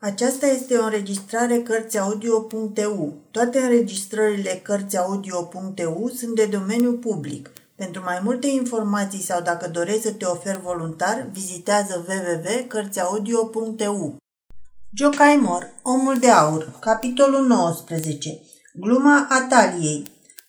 Aceasta este o înregistrare Cărțiaudio.eu. Toate înregistrările Cărțiaudio.eu sunt de domeniu public. Pentru mai multe informații sau dacă dorești să te oferi voluntar, vizitează www.cărțiaudio.eu. Jockey Moore, Omul de Aur, capitolul 19. Gluma Ataliei.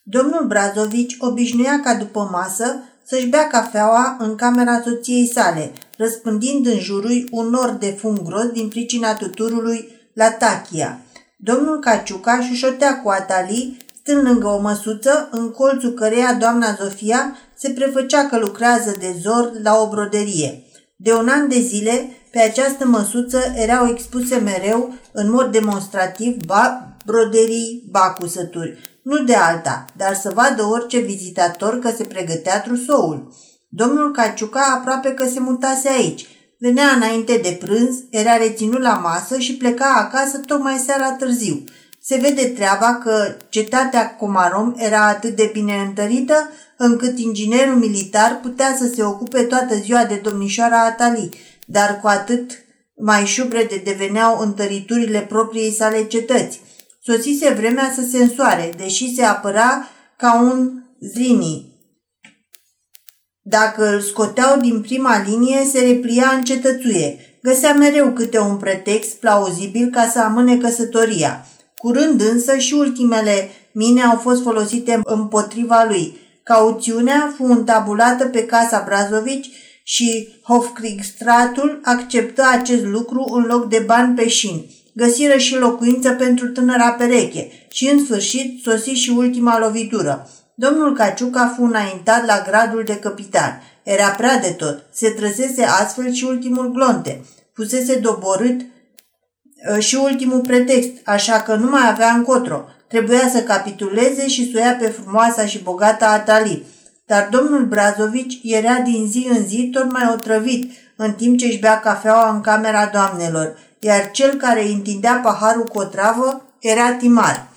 Domnul Brazovici obișnuia ca după masă să-și bea cafeaua în camera soției sale, răspândind în jurul un nor de fum gros din pricina tuturului la Tachia. Domnul Caciuca șușotea cu Atalii, stând lângă o măsuță, în colțul căreia doamna Zofia se prefăcea că lucrează de zor la o broderie. De un an de zile, pe această măsuță erau expuse mereu, în mod demonstrativ, broderii, bacusături. Nu de alta, dar să vadă orice vizitator că se pregătea trusoul. Domnul Caciuca aproape că se mutase aici. Venea înainte de prânz, era reținut la masă și pleca acasă tocmai seara târziu. Se vede treaba că cetatea Comarom era atât de bine întărită, încât inginerul militar putea să se ocupe toată ziua de domnișoara Atalii, dar cu atât mai șubrede deveneau întăriturile propriei sale cetăți. Sosise vremea să se însoare, deși se apăra ca un zrinii. Dacă îl scoteau din prima linie, se replia în cetățuie. Găsea mereu câte un pretext plauzibil ca să amâne căsătoria. Curând însă și ultimele mine au fost folosite împotriva lui. Cauțiunea fu întabulată pe casa Brazovici și Hofkriegsratul acceptă acest lucru în loc de bani pe șin. Găsiră și locuință pentru tânăra pereche și, în sfârșit, sosi și ultima lovitură. Domnul Caciuca fu înaintat la gradul de capitan. Era prea de tot. Se trăsese astfel și ultimul glonte. Fusese doborât și ultimul pretext, așa că nu mai avea încotro. Trebuia să capituleze și să ia pe frumoasa și bogata Atalii. Dar domnul Brazovici era din zi în zi tot mai otrăvit, în timp ce își bea cafeaua în camera doamnelor, iar cel care îi întindea paharul cu o travă era Timar.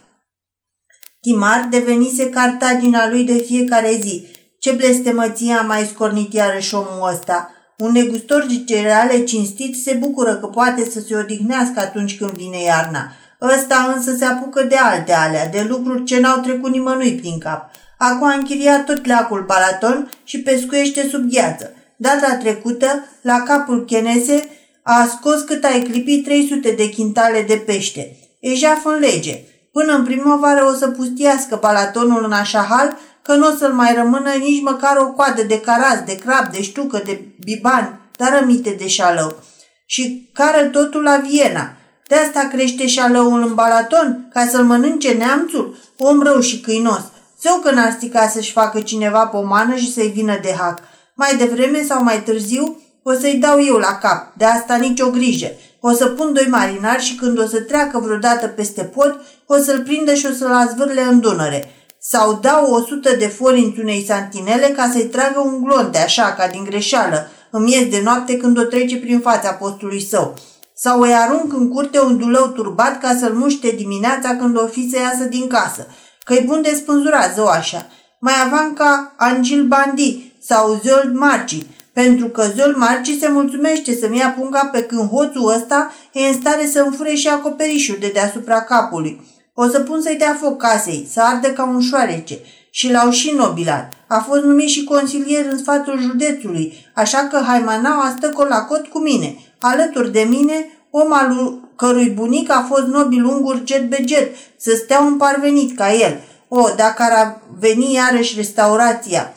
Timar devenise Cartagina lui de fiecare zi. Ce blestemăție a mai scornit iarăși omul ăsta! Un negustor de cereale cinstit se bucură că poate să se odihnească atunci când vine iarna. Ăsta însă se apucă de alte alea, de lucruri ce n-au trecut nimănui prin cap. Acum a închiriat tot leacul Balaton și pescuiește sub gheață. Data trecută, la capul Chenese, a scos cât a eclipit 300 de chintale de pește. E jaf în lege. Până în primăvară o să pustiască Balatonul în așa hal că nu o să-l mai rămână nici măcar o coadă de caraz, de crab, de ștucă, de biban, dar rămite de șalău. Și cară totul la Viena. De asta crește șalăul în Balaton, ca să-l mănânce neamțul, om rău și câinos. Zău că n-ar stica să-și facă cineva pomană și să-i vină de hac. Mai devreme sau mai târziu o să-i dau eu la cap, de asta nicio grijă. O să pun doi marinari și când o să treacă vreodată peste pod, o să-l prindă și o să-l azvârle în Dunăre. Sau dau 100 de forinți unei santinele ca să-i tragă un glonte, așa, ca din greșeală, în miez de noapte când o trece prin fața postului său. Sau îi arunc în curte un dulău turbat ca să-l muște dimineața când o fi să iasă din casă. Că-i bun de spânzurat, zău așa. Mai avanca Angil Bandi sau Zöld Marci, pentru că Zöld Marci se mulțumește să-mi ia punga pe când hoțul ăsta e în stare să-mi fure și acoperișul de deasupra capului. O să pun să-i dea foc casei, să ardă ca un șoarece. Și l-au și nobilat. A fost numit și consilier în sfatul județului, așa că haimanaua stă cot la cot cu mine. Alături de mine, om al cărui bunic a fost nobil ungur jet be jet, să stea un parvenit ca el. O, dacă ar veni iarăși restaurația!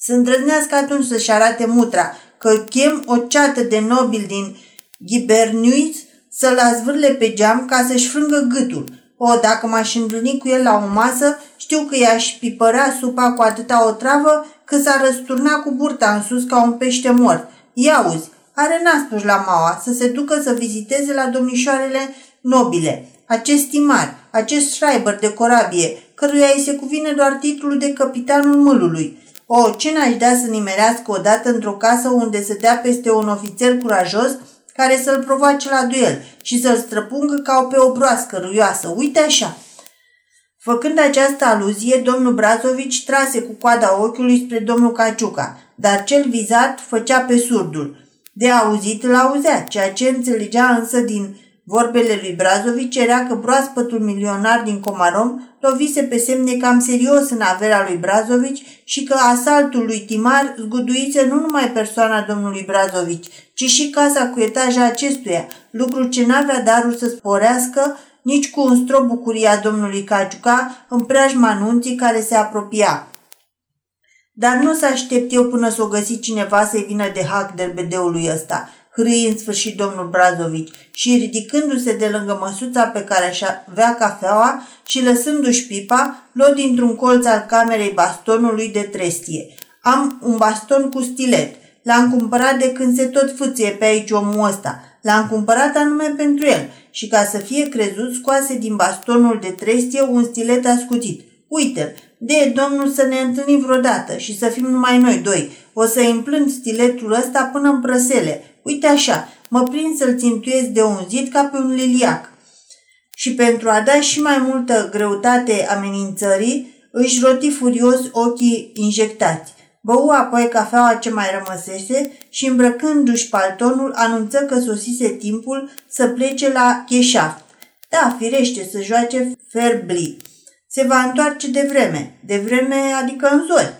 Să îndrăznească atunci să-și arate mutra, că chem o ceată de nobil din Ghibernuiț să-l azvârle pe geam ca să-și frângă gâtul. O, dacă m-aș întâlni cu el la o masă, știu că i-aș pipărea supa cu atâta otravă că s-ar răsturna cu burta în sus ca un pește mort. Ia-uzi, are naspus la maua să se ducă să viziteze la domnișoarele nobile. Acest timar, acest schreiber de corabie, căruia îi se cuvine doar titlul de capitanul mâlului. O, ce n-aș da să nimerească odată într-o casă unde se dea peste un ofițer curajos care să-l provoace la duel și să-l străpungă ca pe o broască ruioasă. Uite așa! Făcând această aluzie, domnul Brazovici trase cu coada ochiului spre domnul Caciuca, dar cel vizat făcea pe surdul. De auzit îl auzea, ceea ce înțelegea însă din vorbele lui Brazovici era că proaspătul milionar din Comarom lovise pe semne cam serios în averea lui Brazovici și că asaltul lui Timar zguduise nu numai persoana domnului Brazovici, ci și casa cu etaja acestuia, lucru ce n-avea darul să sporească nici cu un strop bucuria domnului Caciuca în preajma anunții care se apropia. Dar nu s-a aștept eu până s-o găsi cineva să-i vină de hac derbedeului ăsta, hrâi în sfârșit domnul Brazovici și ridicându-se de lângă măsuța pe care așa avea cafeaua și lăsându-și pipa, luă dintr-un colț al camerei bastonul lui de trestie. Am un baston cu stilet, l-am cumpărat de când se tot fâție pe aici omul ăsta, l-am cumpărat anume pentru el și ca să fie crezut scoase din bastonul de trestie un stilet ascuțit. Uite-l, de domnul să ne întâlnim vreodată și să fim numai noi doi, o să-i împlâng stiletul ăsta până în prăsele. Uite așa, mă prind să-l țintuiesc de un zid ca pe un liliac. Și pentru a da și mai multă greutate amenințării, își roti furios ochii injectați. Bău apoi cafeaua ce mai rămăsese și îmbrăcându-și paltonul anunță că sosise timpul să plece la Cheșaft. Da, firește, să joace ferbli. Se va întoarce de vreme adică în zori.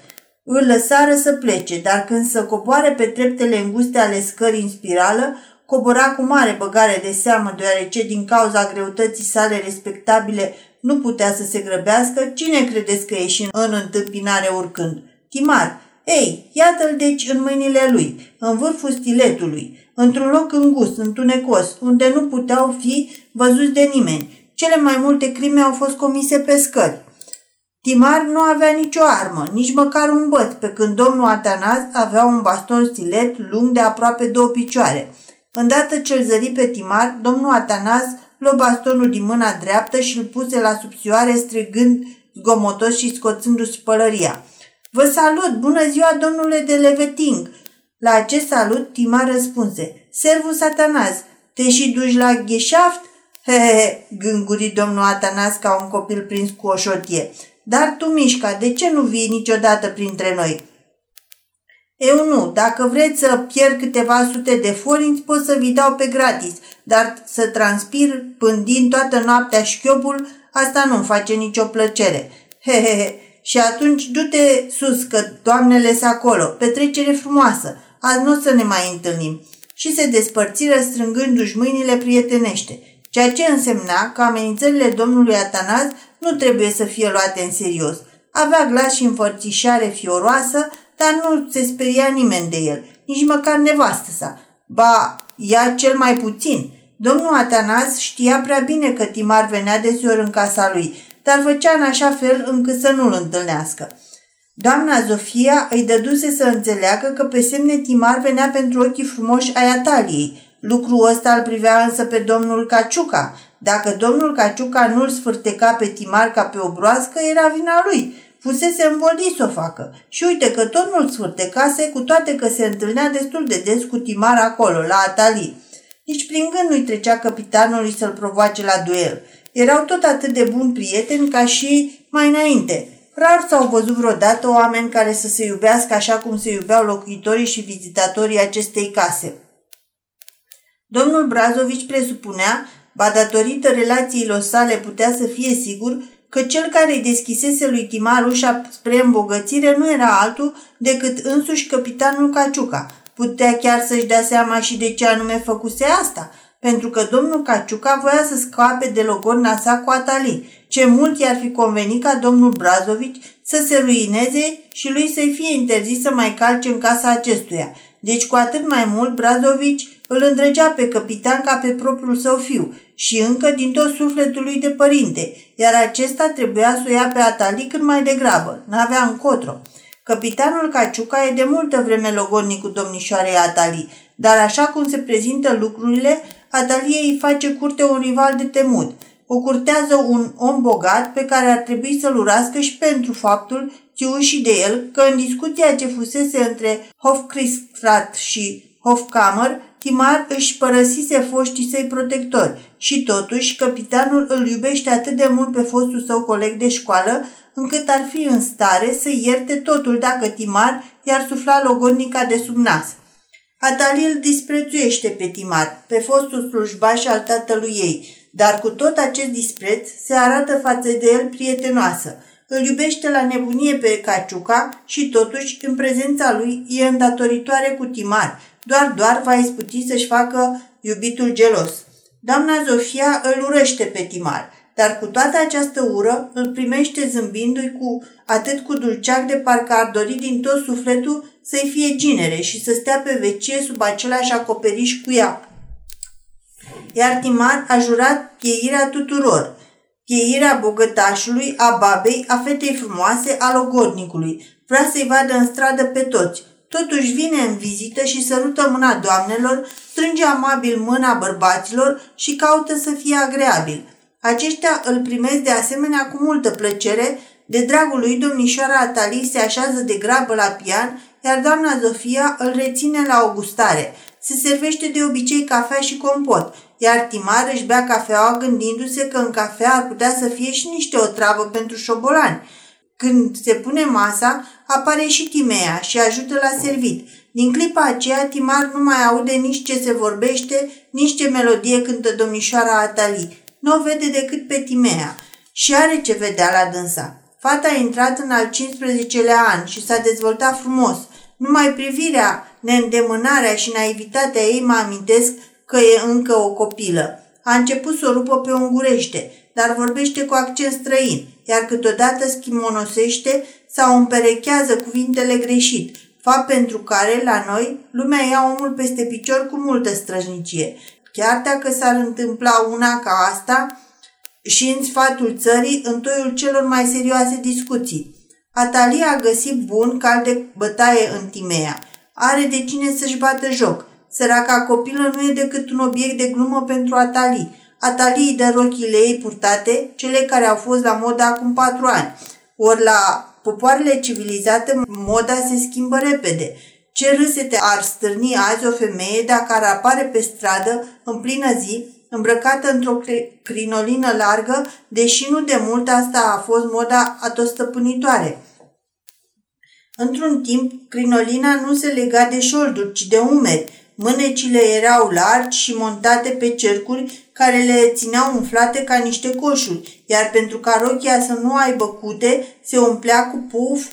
Îl lăsară să plece, dar când se coboare pe treptele înguste ale scării în spirală, cobora cu mare băgare de seamă, deoarece din cauza greutății sale respectabile nu putea să se grăbească, cine credeți că ieși în întâmpinare urcând? Timar! Ei, iată-l deci în mâinile lui, în vârful stiletului, într-un loc îngust, întunecos, unde nu puteau fi văzuți de nimeni. Cele mai multe crime au fost comise pe scări. Timar nu avea nicio armă, nici măcar un băț, pe când domnul Atanas avea un baston stilet lung de aproape 2 picioare. Îndată ce-l zări pe Timar, domnul Atanas luă bastonul din mâna dreaptă și îl puse la subțioare strigând zgomotos și scoțându-și pălăria. Vă salut! Bună ziua, domnule de Leveting! La acest salut, Timar răspunse, servus Atanas, te și duci la Gheșaft? He, gânguri domnul Atanas ca un copil prins cu o șotie. Dar tu, Mișca, de ce nu vii niciodată printre noi? Eu nu, dacă vreți să pierd câteva sute de forinți, pot să vi dau pe gratis, dar să transpir pândind toată noaptea șchiopul, asta nu-mi face nicio plăcere. Hehehe, și atunci du-te sus, că doamnele-s acolo, petrecere frumoasă, azi nu o să ne mai întâlnim. Și se despărțiră strângându-și mâinile prietenește, ceea ce însemna că amenințările domnului Atanas nu trebuie să fie luate în serios. Avea glas și înfărțișare fioroasă, dar nu se speria nimeni de el, nici măcar nevastă sa. Ba, ea cel mai puțin. Domnul Atanas știa prea bine că Timar venea deseori în casa lui, dar făcea în așa fel încât să nu-l întâlnească. Doamna Zofia îi dăduse să înțeleagă că pe semne Timar venea pentru ochii frumoși ai Ataliei. Lucrul ăsta îl privea însă pe domnul Caciuca. Dacă domnul Caciuca nu-l sfârteca pe Timar ca pe o broască, era vina lui. Fusese învolit să o facă. Și uite că tot nu-l sfârtecase, cu toate că se întâlnea destul de des cu Timar acolo, la Atalii. Nici prin gând nu-i trecea capitanului să-l provoace la duel. Erau tot atât de buni prieteni ca și mai înainte. Rar s-au văzut vreodată oameni care să se iubească așa cum se iubeau locuitorii și vizitatorii acestei case. Domnul Brazovici presupunea, ba datorită relațiilor sale putea să fie sigur, că cel care îi deschisese lui Timar ușa spre îmbogățire nu era altul decât însuși capitanul Caciuca. Putea chiar să-și dea seama și de ce anume făcuse asta, pentru că domnul Caciuca voia să scape de logorna sa cu Atalii. Ce mult i-ar fi convenit ca domnul Brazovici să se ruineze și lui să-i fie interzis să mai calce în casa acestuia. Deci cu atât mai mult Brazovici îl îndrăgea pe căpitan ca pe propriul său fiu și încă din tot sufletul lui de părinte, iar acesta trebuia să o ia pe Atalii cât mai degrabă, n-avea încotro. Căpitanul Caciuca e de multă vreme logodnic cu domnișoarei Atalii, dar așa cum se prezintă lucrurile, Atalii îi face curte un rival de temut. O curtează un om bogat pe care ar trebui să-l urască și pentru faptul, țiut și de el, că în discuția ce fusese între Hofkriegsrat și Hofkammer, Timar își părăsise foștii săi protectori și totuși capitanul îl iubește atât de mult pe fostul său coleg de școală încât ar fi în stare să ierte totul dacă Timar i-ar sufla logodnica de sub nas. Atalil disprețuiește pe Timat, pe fostul slujbaș al tatălui ei, dar cu tot acest dispreț se arată față de el prietenoasă. Îl iubește la nebunie pe Caciuca și totuși în prezența lui e îndatoritoare cu Timat. Doar va izbuti să-și facă iubitul gelos. Doamna Zofia îl urăște pe Timar, dar cu toată această ură îl primește zâmbindu-i cu atât cu dulceac de parcă ar dori din tot sufletul să-i fie ginere și să stea pe vecie sub același acoperiș cu ea. Iar Timar a jurat pieirea tuturor, pieirea bogătașului, a babei, a fetei frumoase, a logodnicului. Vrea să-i vadă în stradă pe toți. Totuși vine în vizită și sărută mâna doamnelor, strânge amabil mâna bărbaților și caută să fie agreabil. Aceștia îl primesc de asemenea cu multă plăcere, de dragul lui domnișoara Atalii se așează de grabă la pian, iar doamna Zofia îl reține la o gustare. Se servește de obicei cafea și compot, iar Timar își bea cafeaua gândindu-se că în cafea ar putea să fie și niște otravă pentru șobolani. Când se pune masa, apare și Timea și ajută la servit. Din clipa aceea, Timar nu mai aude nici ce se vorbește, nici ce melodie cântă domnișoara Atalii. Nu vede decât pe Timea și are ce vedea la dânsa. Fata a intrat în al 15-lea an și s-a dezvoltat frumos. Numai privirea, neîndemânarea și naivitatea ei mă amintesc că e încă o copilă. A început să o rupă pe ungurește, dar vorbește cu accent străin, iar câteodată schimonosește sau împerechează cuvintele greșit, fapt pentru care, la noi, lumea ia omul peste picior cu multă strășnicie. Chiar dacă s-ar întâmpla una ca asta și în sfatul țării, în toiul celor mai serioase discuții. Atalia a găsit bun cal de bătaie în Timea. Are de cine să-și bată joc. Săraca copilă nu e decât un obiect de glumă pentru Atalii. Atalii dă rochile ei purtate, cele care au fost la modă acum 4 ani. Ori la popoarele civilizate, moda se schimbă repede. Ce râsete ar stârni azi o femeie dacă ar apare pe stradă, în plină zi, îmbrăcată într-o crinolină largă, deși nu de mult asta a fost moda atostăpânitoare. Într-un timp, crinolina nu se lega de șolduri, ci de umeri. Mânecile erau largi și montate pe cercuri care le țineau umflate ca niște coșuri, iar pentru ca rochia să nu aibă cute, se umplea cu puf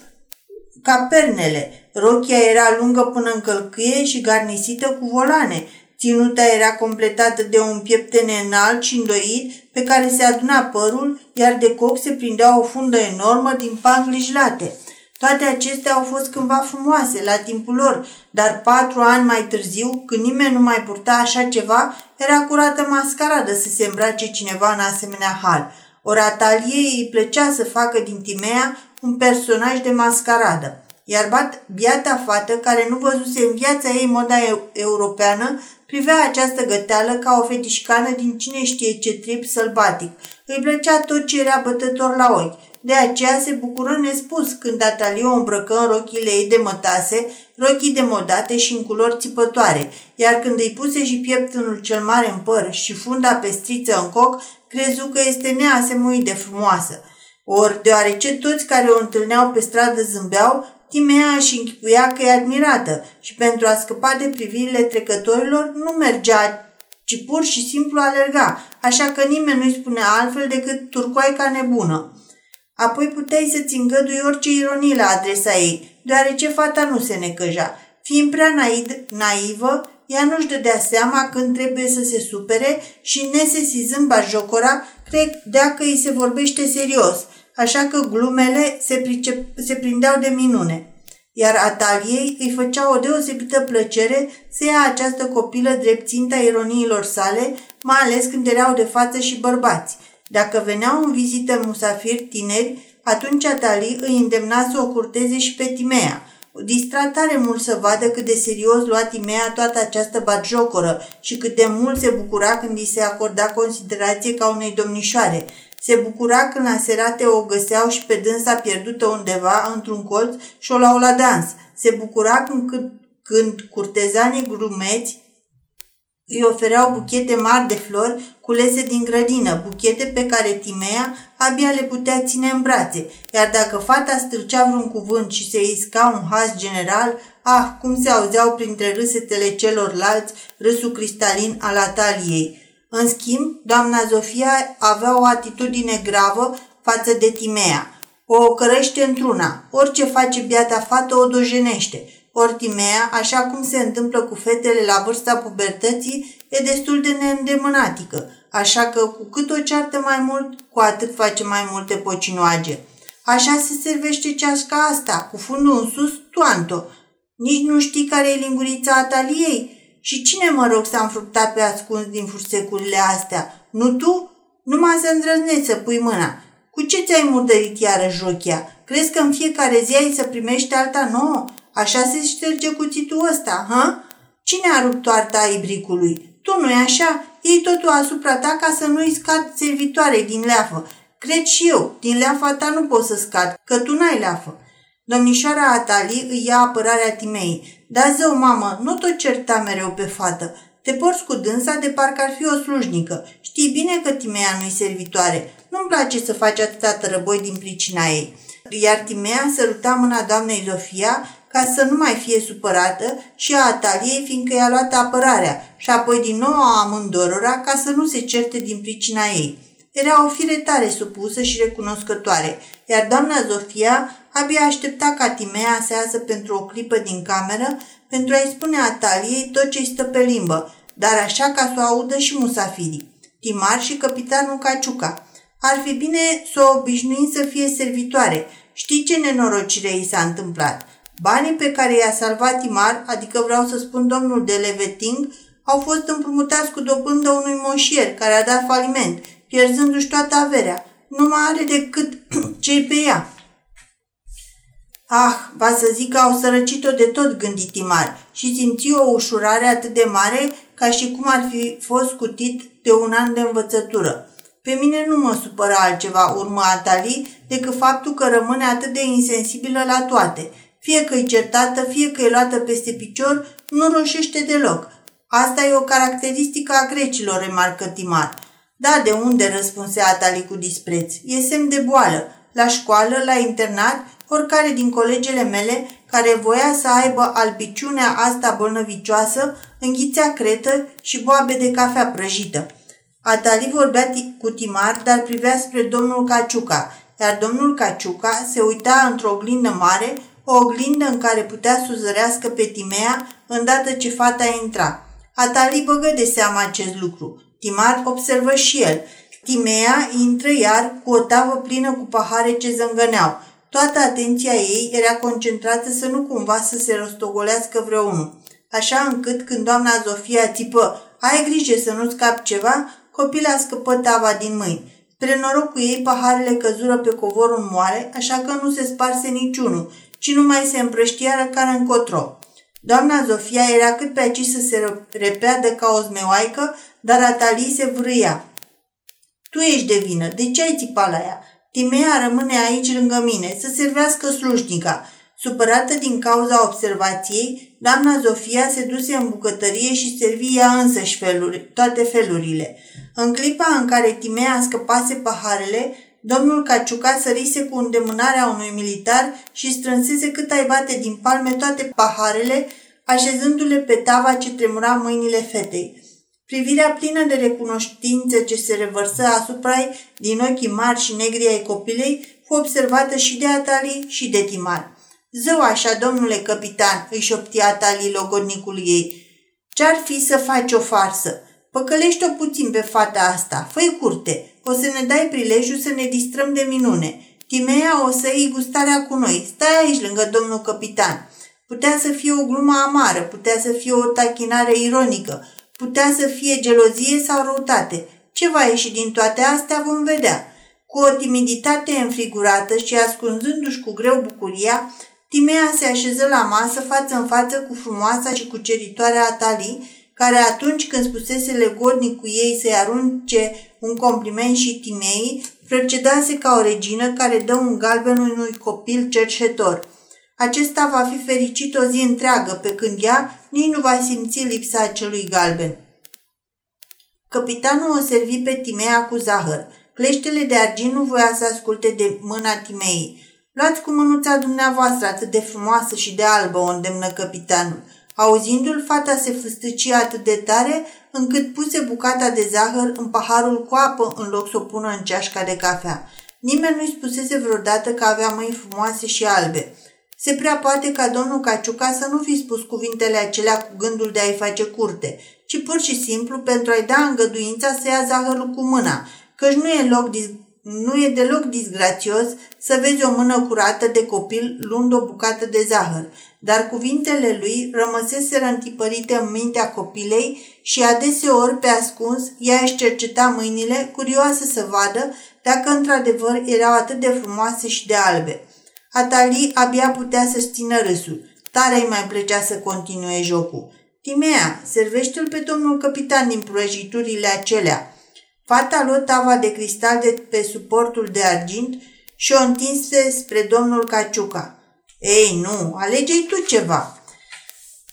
ca pernele. Rochia era lungă până în călcâie și garnisită cu volane. Ținuta era completată de un pieptene înalt și îndoit pe care se aduna părul, iar de coc se prindea o fundă enormă din panglici late. Toate acestea au fost cândva frumoase la timpul lor, dar 4 ani mai târziu, când nimeni nu mai purta așa ceva, era curată mascaradă să se îmbrace cineva în asemenea hal. Ori Ataliei îi plăcea să facă din Timea un personaj de mascaradă. Iar biata fată, care nu văzuse în viața ei moda europeană, privea această găteală ca o fetișcană din cine știe ce trip sălbatic. Îi plăcea tot ce era bătător la ochi. De aceea se bucură nespus când Atalio îmbrăcă în rochile ei de mătase, rochii demodate și în culori țipătoare, iar când îi puse și pieptănul cel mare în păr și funda pestriță în coc, crezu că este neasemuit de frumoasă. Ori, deoarece toți care o întâlneau pe stradă zâmbeau, Timea își închipuia că e admirată și pentru a scăpa de privirile trecătorilor nu mergea, ci pur și simplu alerga, așa că nimeni nu-i spunea altfel decât turcoaica nebună. Apoi puteai să-ți îngădui orice ironie la adresa ei, deoarece fata nu se necăja. Fiind prea naivă, ea nu-și dădea seama când trebuie să se supere și, nesesizând batjocora, credea că îi se vorbește serios, așa că glumele se prindeau de minune. Iar Ataliei îi făcea o deosebită plăcere să ia această copilă drept ținta ironiilor sale, mai ales când erau de față și bărbați. Dacă veneau în vizită musafiri tineri, atunci Atalii îi îndemna să o curteze și pe Timea. O distra tare mult să vadă cât de serios lua Timea toată această batjocoră și cât de mult se bucura când îi se acorda considerație ca unei domnișoare. Se bucura când la serate o găseau și pe dânsa pierdută undeva într-un colț și o luau la dans. Se bucura când curtezanii glumeți Îi ofereau buchete mari de flori culese din grădină, buchete pe care Timea abia le putea ține în brațe, iar dacă fata stârcea vreun cuvânt și se isca un haz general, ah, cum se auzeau printre râsetele celorlalți râsul cristalin al Ataliei. În schimb, doamna Zofia avea o atitudine gravă față de Timea. O ocărăște într-una, orice face biata fată o dojenește. Ori Timea, așa cum se întâmplă cu fetele la vârsta pubertății, e destul de neîndemânatică, așa că cu cât o ceartă mai mult, cu atât face mai multe pocinoage. Așa se servește ceasca asta, cu fundul în sus, toanto. Nici nu știi care e lingurița Ataliei? Și cine, mă rog, s-a înfruptat pe ascuns din fursecurile astea? Nu tu? Numai să îndrăznești să pui mâna. Cu ce ți-ai murdărit iarăși rochia? Crezi că în fiecare zi ai să primești alta nouă? Așa se șterge cuțitul ăsta, hă? Cine a rupt toarta ibricului? Tu, nu-i așa? Iei totul asupra ta ca să nu-i scad servitoare din leafă. Cred și eu, din leafa ta nu pot să scad, că tu n-ai leafă. Domnișoara Atalii îi ia apărarea Timei. Da zău, mamă, nu tot certa mereu pe fată. Te porți cu dânsa de parcă ar fi o slujnică. Știi bine că Timea nu-i servitoare. Nu-mi place să faci atâta tărăboi din pricina ei. Iar Timea săruta mâna doamnei Zofia ca să nu mai fie supărată și a Ataliei, fiindcă i-a luat apărarea, și apoi din nou a amândorora ca să nu se certe din pricina ei. Era o fire tare supusă și recunoscătoare, iar doamna Zofia abia aștepta ca Timea să iasă pentru o clipă din cameră pentru a-i spune Ataliei tot ce-i stă pe limbă, dar așa ca să o audă și musafirii, Timar și căpitanul Caciuca. Ar fi bine să o obișnuim să fie servitoare. Știi ce nenorocire i s-a întâmplat? Banii pe care i-a salvat Timar, adică vreau să spun domnul de Leveting, au fost împrumutați cu dobândă unui moșier care a dat faliment, pierzându-și toată averea. Nu mai are decât ce-i pe ea. Ah, va să zic că au sărăcit-o de tot, gândi Timar, și simți o ușurare atât de mare ca și cum ar fi fost scutit de un an de învățătură. Pe mine nu mă supără altceva, urmă Atalii, decât faptul că rămâne atât de insensibilă la toate. Fie că e certată, fie că e luată peste picior, nu roșește deloc. Asta e o caracteristică a grecilor, remarcă Timar. Da, de unde, răspunse Atalii cu dispreț. E semn de boală. La școală, la internat, oricare din colegele mele, care voia să aibă albiciunea asta bolnăvicioasă, înghițea cretă și boabe de cafea prăjită. Atalii vorbea cu Timar, dar privea spre domnul Caciuca, iar domnul Caciuca se uita într-o oglindă mare, o oglindă în care putea suzărească pe Timea îndată ce fata intra. Atalii băgă de seama acest lucru. Timar observă și el. Timea intră iar cu o tavă plină cu pahare ce zângăneau. Toată atenția ei era concentrată să nu cumva să se rostogolească vreunul. Așa încât când doamna Zofia țipă, ai grijă să nu scapi ceva, copila scăpă tava din mâini. Spre norocul ei, paharele căzură pe covorul moale, așa că nu se sparse niciunul, ci numai se împrăștiară care încotro. Doamna Zofia era cât pe aici să se repeadă ca o zmeoaică, dar Atalii se vrâia. Tu ești de vină, de ce ai țipat la ea? Timea rămâne aici lângă mine, să servească slujnica. Supărată din cauza observației, doamna Zofia se duse în bucătărie și servi ea însăși toate felurile. În clipa în care Timea scăpase paharele, domnul Caciuca sărise cu îndemânarea unui militar și strânsese cât ai bate din palme toate paharele, așezându-le pe tava ce tremura mâinile fetei. Privirea plină de recunoștință ce se revărsă asupra ei din ochii mari și negri ai copilei fu observată și de Atalii și de Timar. Zău așa, domnule capitan, îi șopti Atalii logodnicul ei. Ce-ar fi să faci o farsă? Păcălește-o puțin pe fata asta, fă-i curte, o să ne dai prilejul să ne distrăm de minune. Timea o să iei gustarea cu noi, stai aici lângă domnul capitan. Putea să fie o glumă amară, putea să fie o tachinare ironică, putea să fie gelozie sau răutate. Ce va ieși din toate astea vom vedea. Cu o timiditate înfrigurată și ascunzându-și cu greu bucuria, Timea se așeză la masă față în față cu frumoasa și cuceritoarea Atalii, care atunci când spusese legodnicul ei să-i arunce un compliment și Timei, procedase ca o regină care dă un galben unui copil cerșetor. Acesta va fi fericit o zi întreagă, pe când ea nici nu va simți lipsa acelui galben. Căpitanul o servi pe Timea cu zahăr. Cleștele de argint nu voia să asculte de mâna Timeii. „Luați cu mânuța dumneavoastră atât de frumoasă și de albă," o îndemnă căpitanul. Auzindu-l, fata se fâstăci atât de tare încât puse bucata de zahăr în paharul cu apă în loc să o pună în ceașca de cafea. Nimeni nu-i spusese vreodată că avea mâini frumoase și albe. Se prea poate ca domnul Caciuca să nu fi spus cuvintele acelea cu gândul de a-i face curte, ci pur și simplu pentru a-i da îngăduința să ia zahărul cu mâna, căci nu e deloc disgrațios să vezi o mână curată de copil luând o bucată de zahăr, dar cuvintele lui rămăseseră întipărite în mintea copilei și adeseori, pe ascuns, ea își cerceta mâinile, curioasă să vadă dacă într-adevăr erau atât de frumoase și de albe. Atali abia putea să-și țină râsul. Tare îi mai plăcea să continue jocul. „Timea, servește-l pe domnul căpitan din prăjiturile acelea." Fata luă tava de cristal de pe suportul de argint și o întinse spre domnul Caciuca. „Ei, nu, alege-i tu ceva."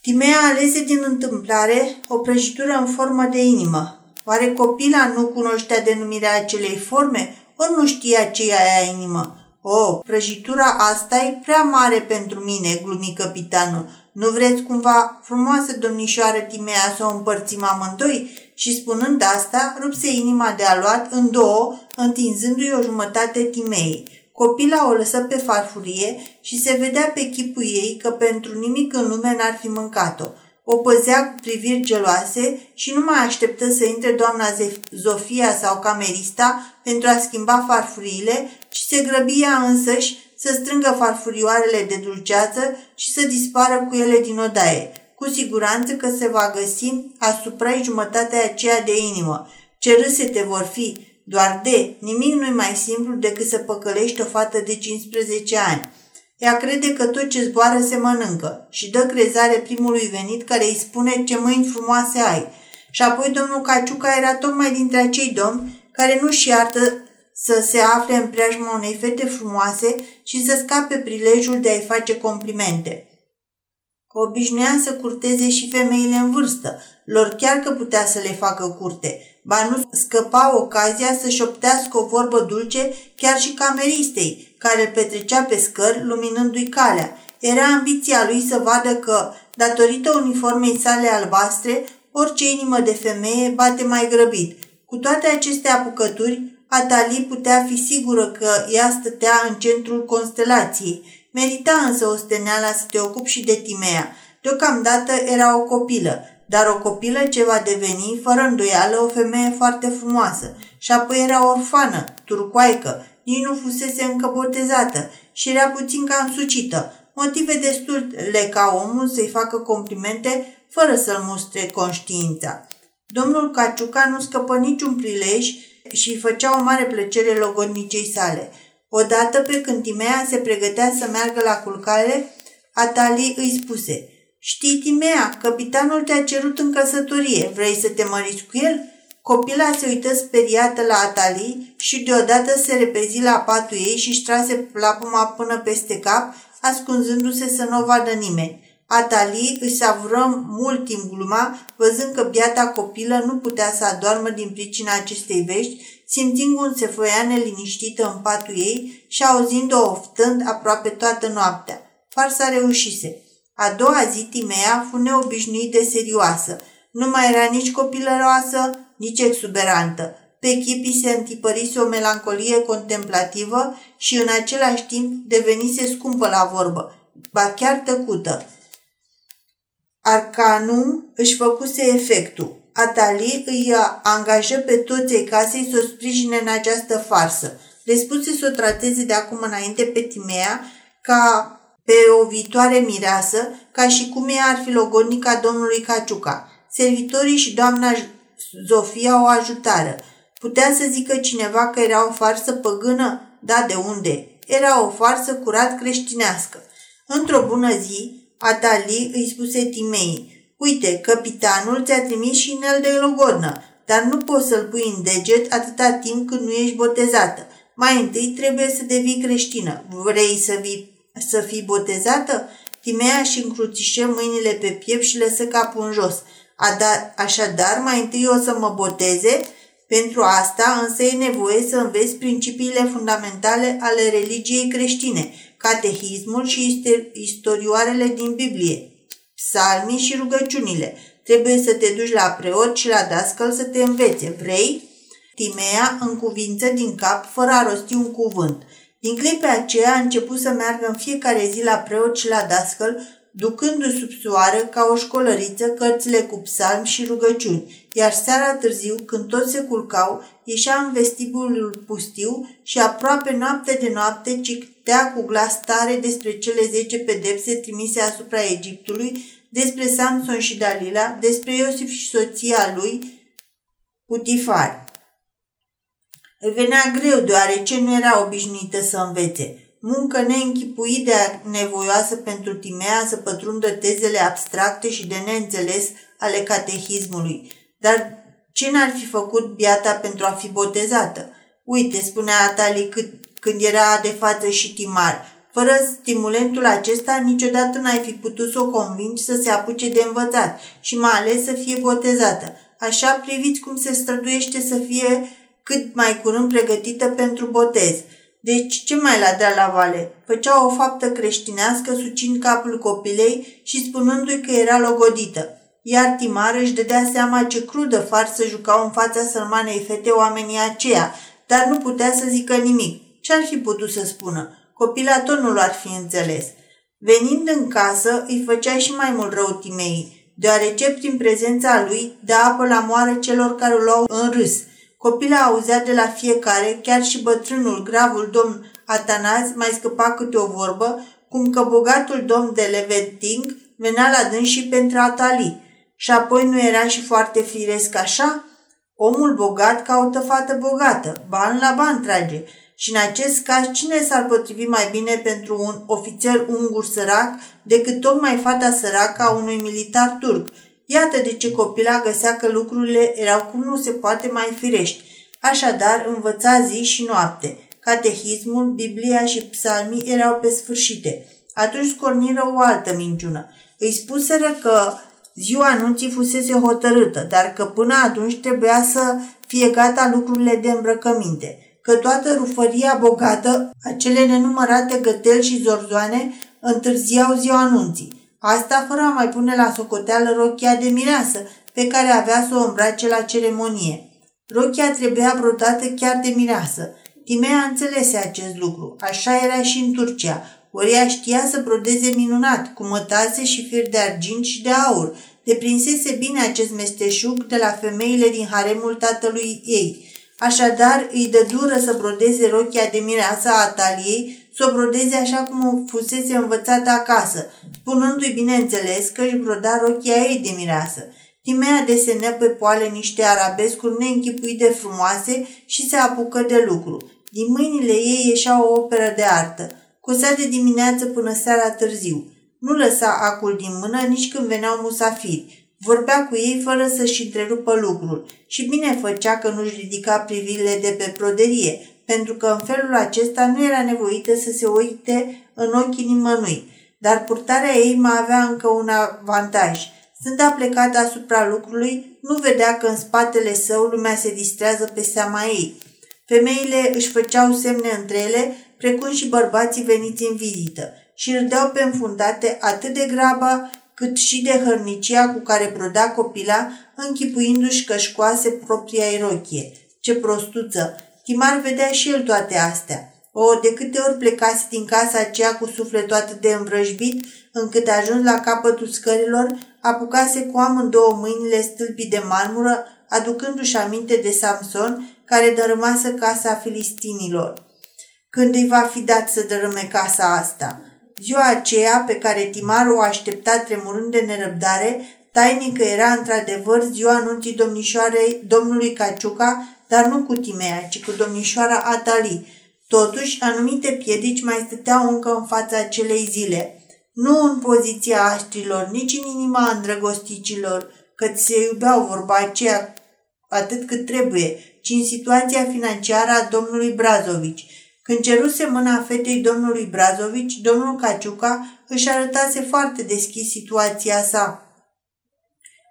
Timea alese din întâmplare o prăjitură în formă de inimă. Oare copila nu cunoștea denumirea acelei forme, ori nu știa ce e aia inimă? „O, prăjitura asta e prea mare pentru mine," glumi căpitanul. „Nu vreți cumva, frumoasă domnișoară Timea, să o împărțim amândoi?" Și spunând asta, rupse inima de aluat în două, întinzându-i o jumătate Timei. Copila o lăsă pe farfurie și se vedea pe chipul ei că pentru nimic în lume n-ar fi mâncat-o. O păzea cu priviri geloase și nu mai așteptă să intre doamna Zofia sau camerista pentru a schimba farfuriile, ci se grăbia însăși să strângă farfurioarele de dulceață și să dispară cu ele din odaie. Cu siguranță că se va găsi asupra-i jumătatea aceea de inimă. Ce râsete vor fi! Doar de, nimic nu-i mai simplu decât să păcălești o fată de 15 ani. Ea crede că tot ce zboară se mănâncă și dă crezare primului venit care îi spune ce mâini frumoase ai. Și apoi domnul Caciuca era tocmai dintre acei domni care nu-și iartă să se afle în preajma unei fete frumoase și să scape prilejul de a-i face complimente. Obișnuia să curteze și femeile în vârstă, lor chiar că putea să le facă curte, ba nu scăpa ocazia să șoptească o vorbă dulce chiar și cameristei, care îl petrecea pe scări, luminându-i calea. Era ambiția lui să vadă că, datorită uniformei sale albastre, orice inimă de femeie bate mai grăbit. Cu toate aceste apucături, Atali putea fi sigură că ea stătea în centrul constelației. Merita însă osteneala să te ocupi și de Timea. Deocamdată era o copilă, dar o copilă ce va deveni, fără îndoială, o femeie foarte frumoasă. Și apoi era orfană, turcoaică, nici nu fusese încă botezată și era puțin cam sucită. Motive destule ca omul să-i facă complimente fără să-l mustre conștiința. Domnul Caciuca nu scăpă niciun prilej și îi făcea o mare plăcere logodnicei sale. Odată, pe când Timea se pregătea să meargă la culcare, Atali îi spuse: „Știi, Timea, căpitanul te-a cerut în căsătorie. Vrei să te măriți cu el?" Copila se uită speriată la Atali și deodată se repezi la patul ei și-și trase plapuma până peste cap, ascunzându-se să nu o vadă nimeni. Atali își savură mult timp gluma, văzând că biata copilă nu putea să adoarmă din pricina acestei vești, simțind cum se foia neliniștită în patul ei și auzind-o oftând aproape toată noaptea. Farsa reușise. A doua zi Timea fu neobișnuit de serioasă. Nu mai era nici copilăroasă, nici exuberantă. Pe chip îi se întipărise o melancolie contemplativă și în același timp devenise scumpă la vorbă, ba chiar tăcută. Arcanum își făcuse efectul. Atali îi angajă pe toții casei să o sprijine în această farsă. Le spuse să o trateze de acum înainte pe Timea ca pe o viitoare mireasă, ca și cum ea ar fi logodnica domnului Caciuca. Servitorii și doamna Zofia o ajutară. Putea să zică cineva că era o farsă păgână? Da, de unde? Era o farsă curat creștinească. Într-o bună zi, Atali îi spuse Timei: „Uite, căpitanul ți-a trimis și inel de logodnă, dar nu poți să-l pui în deget atâta timp când nu ești botezată. Mai întâi trebuie să devii creștină. Vrei să fii botezată?" Timea și încruțișe mâinile pe piept și lăsă capul în jos. Așadar, mai întâi o să mă boteze. Pentru asta însă e nevoie să înveți principiile fundamentale ale religiei creștine, catehismul și istorioarele din Biblie, psalmii și rugăciunile. Trebuie să te duci la preot și la dascăl să te învețe. Vrei? Timea încuvință din cap, fără a rosti un cuvânt. Din clipe aceea a început să meargă în fiecare zi la preot și la dascăl, ducându-i sub soară ca o școlăriță cărțile cu psalmi și rugăciuni, iar seara târziu, când toți se culcau, ieșea în vestibulul pustiu și aproape noapte de noapte citea cu glas tare despre cele 10 pedepse trimise asupra Egiptului, despre Samson și Dalila, despre Iosif și soția lui, Putifar. Îi venea greu, deoarece nu era obișnuită să învețe. Muncă neînchipuit de nevoioasă pentru Timea să pătrundă tezele abstracte și de neînțeles ale catehismului. Dar ce n-ar fi făcut biata pentru a fi botezată? Uite, spunea Atali când era de față și Timar, fără stimulentul acesta niciodată n-ai fi putut să o convingi să se apuce de învățat și mai ales să fie botezată. Așa priviți cum se străduiește să fie cât mai curând pregătită pentru botez. Deci ce mai lădea la vale? Făcea o faptă creștinească sucind capul copilei și spunându-i că era logodită. Iar Timar își dădea seama ce crudă farsă jucau în fața sărmanei fete oamenii aceia, dar nu putea să zică nimic. Ce-ar fi putut să spună? Copila tot nu l-ar fi înțeles. Venind în casă, îi făcea și mai mult rău Timei, deoarece prin prezența lui dă apă la moară celor care o luau în râs. Copila auzea de la fiecare, chiar și bătrânul, gravul domn Atanaz mai scăpa câte o vorbă, cum că bogatul domn de Leveting venea la dâns și pentru Atali. Și apoi nu era și foarte firesc așa? Omul bogat caută fată bogată, ban la ban trage. Și în acest caz, cine s-ar potrivi mai bine pentru un ofițer ungur sărac decât tocmai fata săracă a unui militar turc? Iată de ce copila găsea că lucrurile erau cum nu se poate mai firești. Așadar, învăța zi și noapte. Catehismul, Biblia și psalmii erau pe sfârșite. Atunci scorniră o altă minciună. Îi spuseră că ziua anunții fusese hotărâtă, dar că până atunci trebuia să fie gata lucrurile de îmbrăcăminte, că toată rufăria bogată, acele nenumărate găteli și zorzoane, întârziau ziua anunții. Asta fără a mai pune la socoteală rochia de mireasă, pe care avea să o îmbrace la ceremonie. Rochia trebuia brodată chiar de mireasă. Timea înțelese acest lucru. Așa era și în Turcia. Ori ea știa să brodeze minunat, cu mătase și fir de argint și de aur. Deprinsese bine acest mesteșug de la femeile din haremul tatălui ei. Așadar, îi dă dură să brodeze rochia de mireasă a Ataliei, să o brodeze așa cum o fusese învățată acasă, spunându-i bineînțeles că își broda rochia ei de mireasă. Timea desenă pe poale niște arabescuri neînchipuit de frumoase și se apucă de lucru. Din mâinile ei ieșea o operă de artă. Cosea de dimineață până seara târziu. Nu lăsa acul din mână nici când veneau musafiri. Vorbea cu ei fără să-și întrerupă lucrul și bine făcea că nu-și ridica privirile de pe broderie, pentru că în felul acesta nu era nevoită să se uite în ochii nimănui. Dar purtarea ei mai avea încă un avantaj. Sunt aplecată asupra lucrului, nu vedea că în spatele său lumea se distrează pe seama ei. Femeile își făceau semne între ele, precum și bărbații veniți în vizită, și râdeau pe înfundate atât de grabă, cât și de hărnicia cu care broda copila, închipuindu-și că își coase propria rochie. Ce prostuță! Timar vedea și el toate astea. O, de câte ori plecase din casa aceea cu sufletul atât de învrăjbit, încât ajuns la capătul scărilor, apucase cu amândouă mâinile stâlpii de marmură, aducându-și aminte de Samson, care dărâmase casa filistinilor. Când îi va fi dat să dărâme casa asta? Ziua aceea, pe care Timar o aștepta tremurând de nerăbdare, tainică era într-adevăr ziua anunții domnișoarei domnului Caciuca, dar nu cu Timea, ci cu domnișoara Atali. Totuși, anumite piedici mai stăteau încă în fața acelei zile. Nu în poziția aștrilor, nici în inima îndrăgosticilor, căci se iubeau vorba aceea atât cât trebuie, ci în situația financiară a domnului Brazovici. Când ceruse mâna fetei domnului Brazovici, domnul Caciuca își arătase foarte deschis situația sa.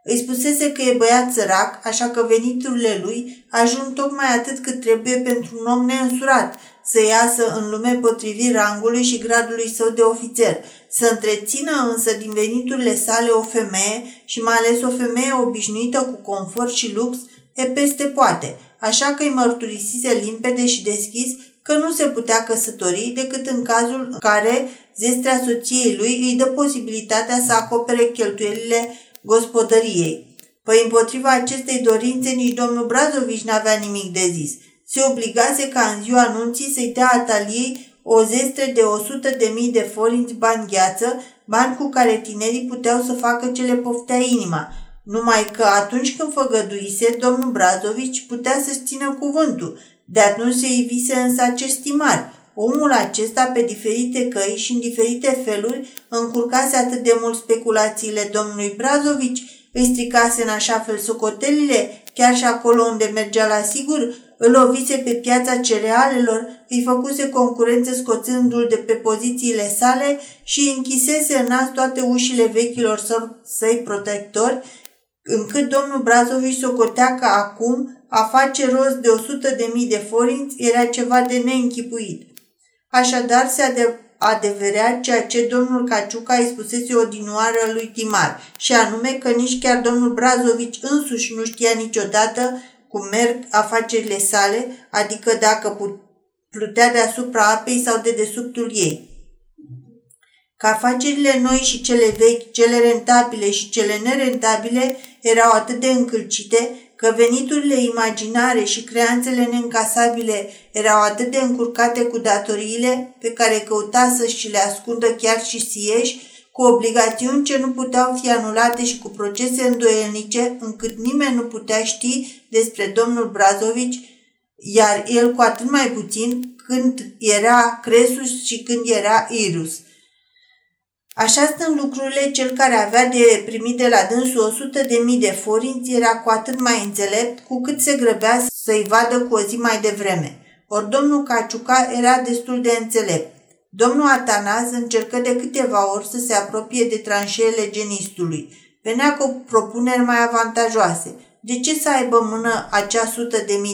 Îi spusese că e băiat sărac, așa că veniturile lui ajung tocmai atât cât trebuie pentru un om neînsurat să iasă în lume potrivit rangului și gradului său de ofițer, să întrețină însă din veniturile sale o femeie și mai ales o femeie obișnuită cu confort și lux e peste poate, așa că îi mărturisise limpede și deschis că nu se putea căsători decât în cazul în care zestrea soției lui îi dă posibilitatea să acopere cheltuielile gospodăriei. Păi împotriva acestei dorințe nici domnul Brazovici n-avea nimic de zis. Se obligase ca în ziua anunții să-i dea Ataliei o zestre de 100.000 de forinți bani gheață, bani cu care tinerii puteau să facă ce le poftea inima. Numai că atunci când făgăduise, domnul Brazovici putea să-și țină cuvântul. De atunci se ivise însă acest timar. Omul acesta, pe diferite căi și în diferite feluri, încurcase atât de mult speculațiile domnului Brazovici, îi stricase în așa fel socotelile, chiar și acolo unde mergea la sigur, îl lovise pe piața cerealelor, îi făcuse concurență scoțându-l de pe pozițiile sale și închisese în nas toate ușile vechilor săi protectori, încât domnul Brazovici socotea că acum a face rost de 100.000 de forinți era ceva de neînchipuit. Așadar se adeverea ceea ce domnul Caciuca îi spusese odinioară lui timar, și anume că nici chiar domnul Brazovici însuși nu știa niciodată cum merg afacerile sale, adică dacă plutea deasupra apei sau de dedesubtul ei. Că afacerile noi și cele vechi, cele rentabile și cele nerentabile erau atât de încălcite, că veniturile imaginare și creanțele neîncasabile erau atât de încurcate cu datoriile pe care căuta să și le ascundă chiar și sieși, cu obligațiuni ce nu puteau fi anulate și cu procese îndoielnice, încât nimeni nu putea ști despre domnul Brazovici, iar el cu atât mai puțin când era Cresus și când era Irus. Așa stând lucrurile, cel care avea de primit de la dânsul 100.000 de forinți era cu atât mai înțelept cu cât se grăbea să-i vadă cu o zi mai devreme. Ori domnul Caciuca era destul de înțelept. Domnul Atanas încercă de câteva ori să se apropie de tranșeele genistului. Venea cu propuneri mai avantajoase. De ce să aibă mână acea 100.000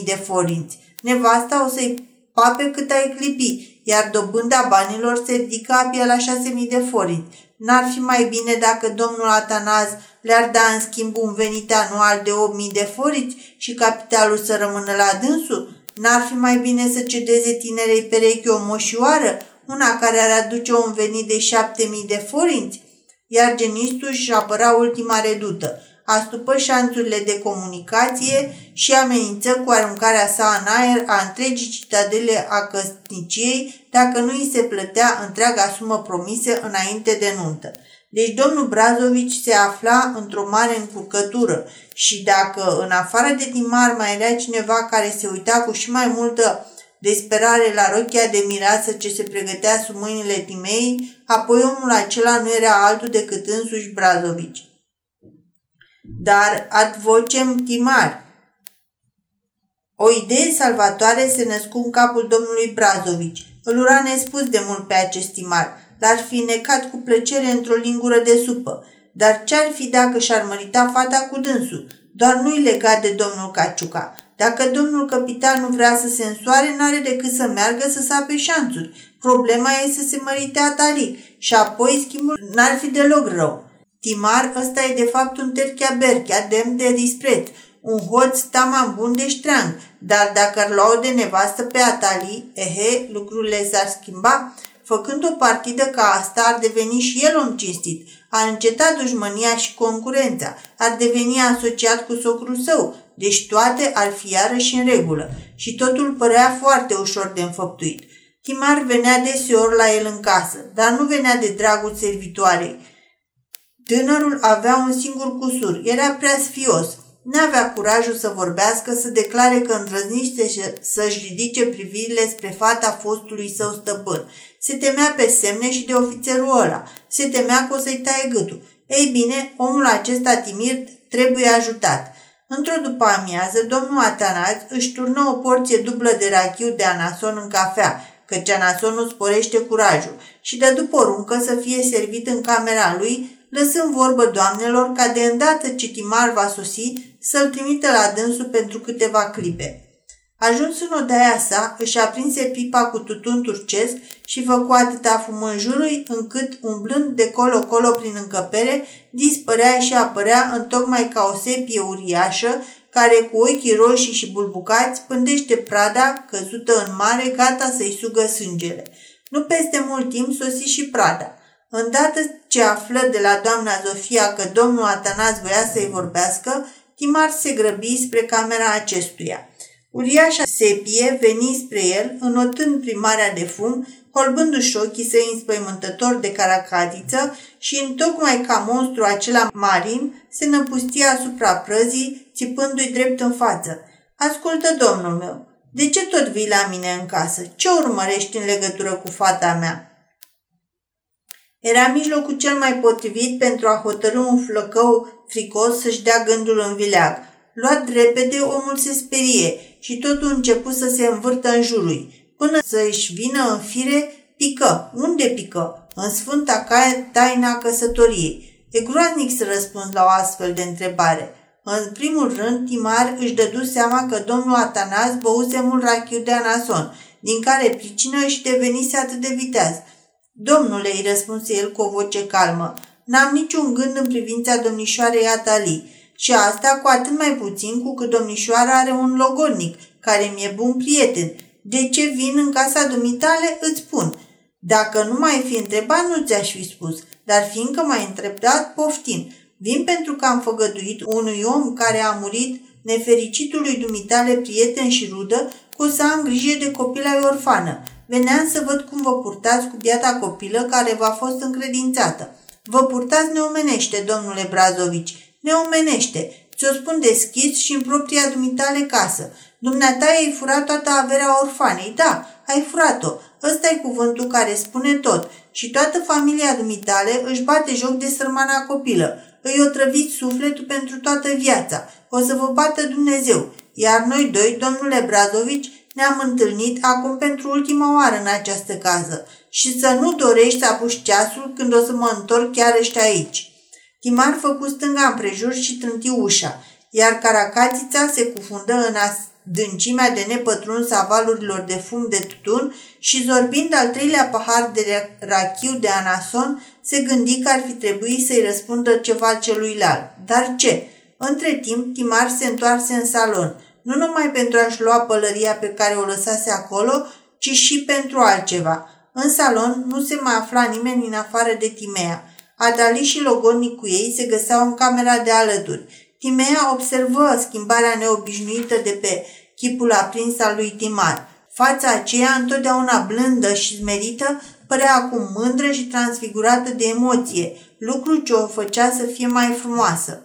de forinți? Nevasta o să-i pape cât ai clipi, iar dobânda banilor se ridică abia la 6.000 de forinți. N-ar fi mai bine dacă domnul Atanas le-ar da în schimb un venit anual de 8.000 de forinți și capitalul să rămână la dânsul? N-ar fi mai bine să cedeze tinerei perechi o moșioară, una care ar aduce un venit de 7.000 de forinți? Iar genistul își apăra ultima redută, astupă șanțurile de comunicație și amenință cu aruncarea sa în aer a întregii citadele a căsniciei dacă nu îi se plătea întreaga sumă promisă înainte de nuntă. Deci domnul Brazovici se afla într-o mare încurcătură și dacă în afară de timar mai era cineva care se uita cu și mai multă desperare la rochia de mireasă ce se pregătea sub mâinile Timei, apoi omul acela nu era altul decât însuși Brazovici. Dar ad vocem timar. O idee salvatoare se născu în capul domnului Brazovici. Îl ura nespus de mult pe acest timar. L-ar fi necat cu plăcere într-o lingură de supă. Dar ce-ar fi dacă și-ar mărita fata cu dânsul? Doar nu-i legat de domnul Caciuca. Dacă domnul capitan nu vrea să se însoare, n-are decât să meargă să sape șanțuri. Problema e să se mărite Atali și apoi schimbul n-ar fi deloc rău. Timar ăsta e de fapt un terchea-berchea, demn de dispreț, un hoț taman bun de ștreang, dar dacă ar lua de nevastă pe Atali, lucrurile s-ar schimba. Făcând o partidă ca asta, ar deveni și el om cinstit, ar înceta dușmânia și concurența, ar deveni asociat cu socrul său, deci toate ar fi iarăși în regulă și totul părea foarte ușor de înfăptuit. Timar venea deseori la el în casă, dar nu venea de dragul servitoarei. Tânărul avea un singur cusur, era prea sfios. N-avea curajul să vorbească, să declare că îndrăzniște să-și ridice privirile spre fata fostului său stăpân. Se temea pe semne și de ofițerul ăla. Se temea că o să-i taie gâtul. Ei bine, omul acesta timid trebuie ajutat. Într-o după-amiază, domnul Atanați își turnă o porție dublă de rachiu de anason în cafea, căci anasonul sporește curajul, și dă după poruncă să fie servit în camera lui lăsând vorbă doamnelor ca de îndată ce Timar va sosi să-l trimită la dânsul pentru câteva clipe. Ajuns în odaia sa, își aprinse pipa cu tutun turcesc și făcu atâta fum în jurul, încât, umblând de colo-colo prin încăpere, dispărea și apărea întocmai ca o sepie uriașă, care cu ochii roșii și bulbucați pândește prada căzută în mare, gata să-i sugă sângele. Nu peste mult timp sosi și prada. Îndată ce află de la doamna Zofia că domnul Atanas voia să-i vorbească, Timar se grăbi spre camera acestuia. Uriașa sepie veni spre el, înotând primarea de fum, holbându-și ochii săi înspăimântători de caracatiță și, întocmai ca monstru acela marin, se năpustie asupra prăzii, țipându-i drept în față. "Ascultă, domnul meu, de ce tot vii la mine în casă? Ce urmărești în legătură cu fata mea?" Era mijlocul cel mai potrivit pentru a hotărî un flăcău fricos să-și dea gândul în vileag. Luat repede, omul se sperie și totul început să se învârtă în jurul. Până să-și vină în fire, pică. Unde pică? În sfânta taina căsătoriei. E groaznic să răspund la o astfel de întrebare. În primul rând, Timar își dădu seama că domnul Atanas băuse mult rachiu de anason, din care pricină își devenise atât de viteaz. "Domnule," îi răspunse el cu o voce calmă, "n-am niciun gând în privința domnișoarei Atalii. Și asta cu atât mai puțin cu cât domnișoara are un logodnic, care mi-e bun prieten. De ce vin în casa dumitale, îți spun. Dacă nu m-ai fi întrebat, nu ți-aș fi spus, dar fiindcă m-ai întrebat, poftim. Vin pentru că am făgăduit unui om care a murit, nefericitului dumitale prieten și rudă, că o să am grijă de copila orfană. Veneam să văd cum vă purtați cu biata copilă care v-a fost încredințată. Vă purtați neomenește, domnule Brazovici. Neomenește, ți-o spun deschis și în propria dumitale casă. Dumneata ai furat toată averea orfanei, da, ai furat-o. Ăsta e cuvântul care spune tot. Și toată familia dumitale își bate joc de sărmana copilă. Îi otrăviți sufletul pentru toată viața. O să vă bată Dumnezeu. Iar noi doi, domnule Brazovici, ne-am întâlnit acum pentru ultima oară în această casă. Și să nu dorești să apuci ceasul când o să mă întorc chiar ești aici." Timar făcu stânga împrejur și trânti ușa, iar caracatița se cufundă în adâncimea de nepătruns a valurilor de fum de tutun și, zorbind al treilea pahar de rachiu de anason, se gândi că ar fi trebuit să-i răspundă ceva celuilalt. Dar ce? Între timp, Timar se întoarse în salon, nu numai pentru a-și lua pălăria pe care o lăsase acolo, ci și pentru altceva. În salon nu se mai afla nimeni în afară de Timea. Atalii și logodnic cu ei se găseau în camera de alături. Timea observă schimbarea neobișnuită de pe chipul aprins al lui Timar. Fața aceea, întotdeauna blândă și smerită, părea acum mândră și transfigurată de emoție, lucru ce o făcea să fie mai frumoasă.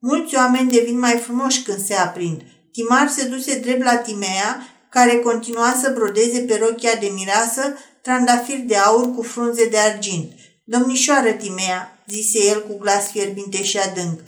Mulți oameni devin mai frumoși când se aprind. Timar se duse drept la Timea, care continua să brodeze pe rochia de mireasă trandafiri de aur cu frunze de argint. "Domnișoară Timea," zise el cu glas fierbinte și adânc,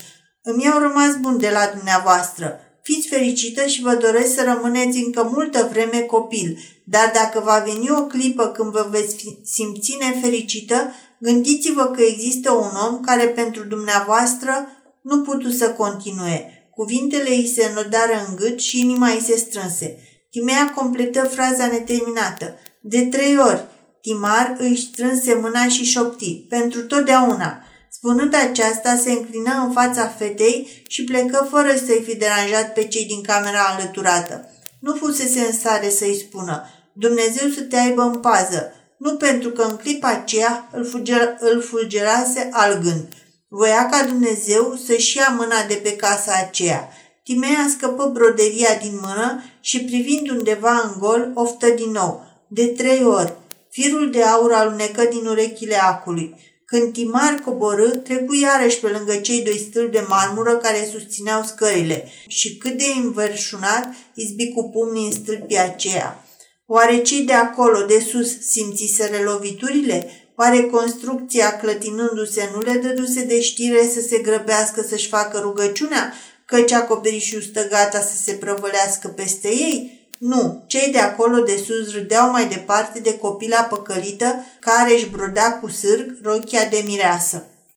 "îmi au rămas bun de la dumneavoastră. Fiți fericită și vă doresc să rămâneți încă multă vreme copil, dar dacă va veni o clipă când vă veți simți nefericită, gândiți-vă că există un om care pentru dumneavoastră nu putu să continue." Cuvintele îi se înodară în gât și inima îi se strânse. Timea completă fraza neterminată. "De 3 ori." Timar îi strânse mâna și șopti, "pentru totdeauna." Spunând aceasta, se înclină în fața fetei și plecă fără să-i fi deranjat pe cei din camera alăturată. Nu fusese în stare să-i spună, "Dumnezeu să te aibă în pază", nu pentru că în clipa aceea îl fulgerase alt gând. Voia ca Dumnezeu să-și ia mâna de pe casa aceea. Timea scăpă broderia din mână și, privind undeva în gol, oftă din nou, "de 3 ori." Firul de aur alunecă din urechile acului. Când Timar coborâ, trecu iarăși pe lângă cei 2 stâlpi de marmură care susțineau scările și, cât de înverșunat, izbi cu pumnii în stâlpii aceea. Oare cei de acolo, de sus, simțiseră loviturile? Oare construcția, clătinându-se, nu le dăduse de știre să se grăbească să-și facă rugăciunea, căci acoperișul stă gata să se prăvălească peste ei? Nu, cei de acolo de sus râdeau mai departe de copila păcălită care își broda cu sârg rochia de mireasă.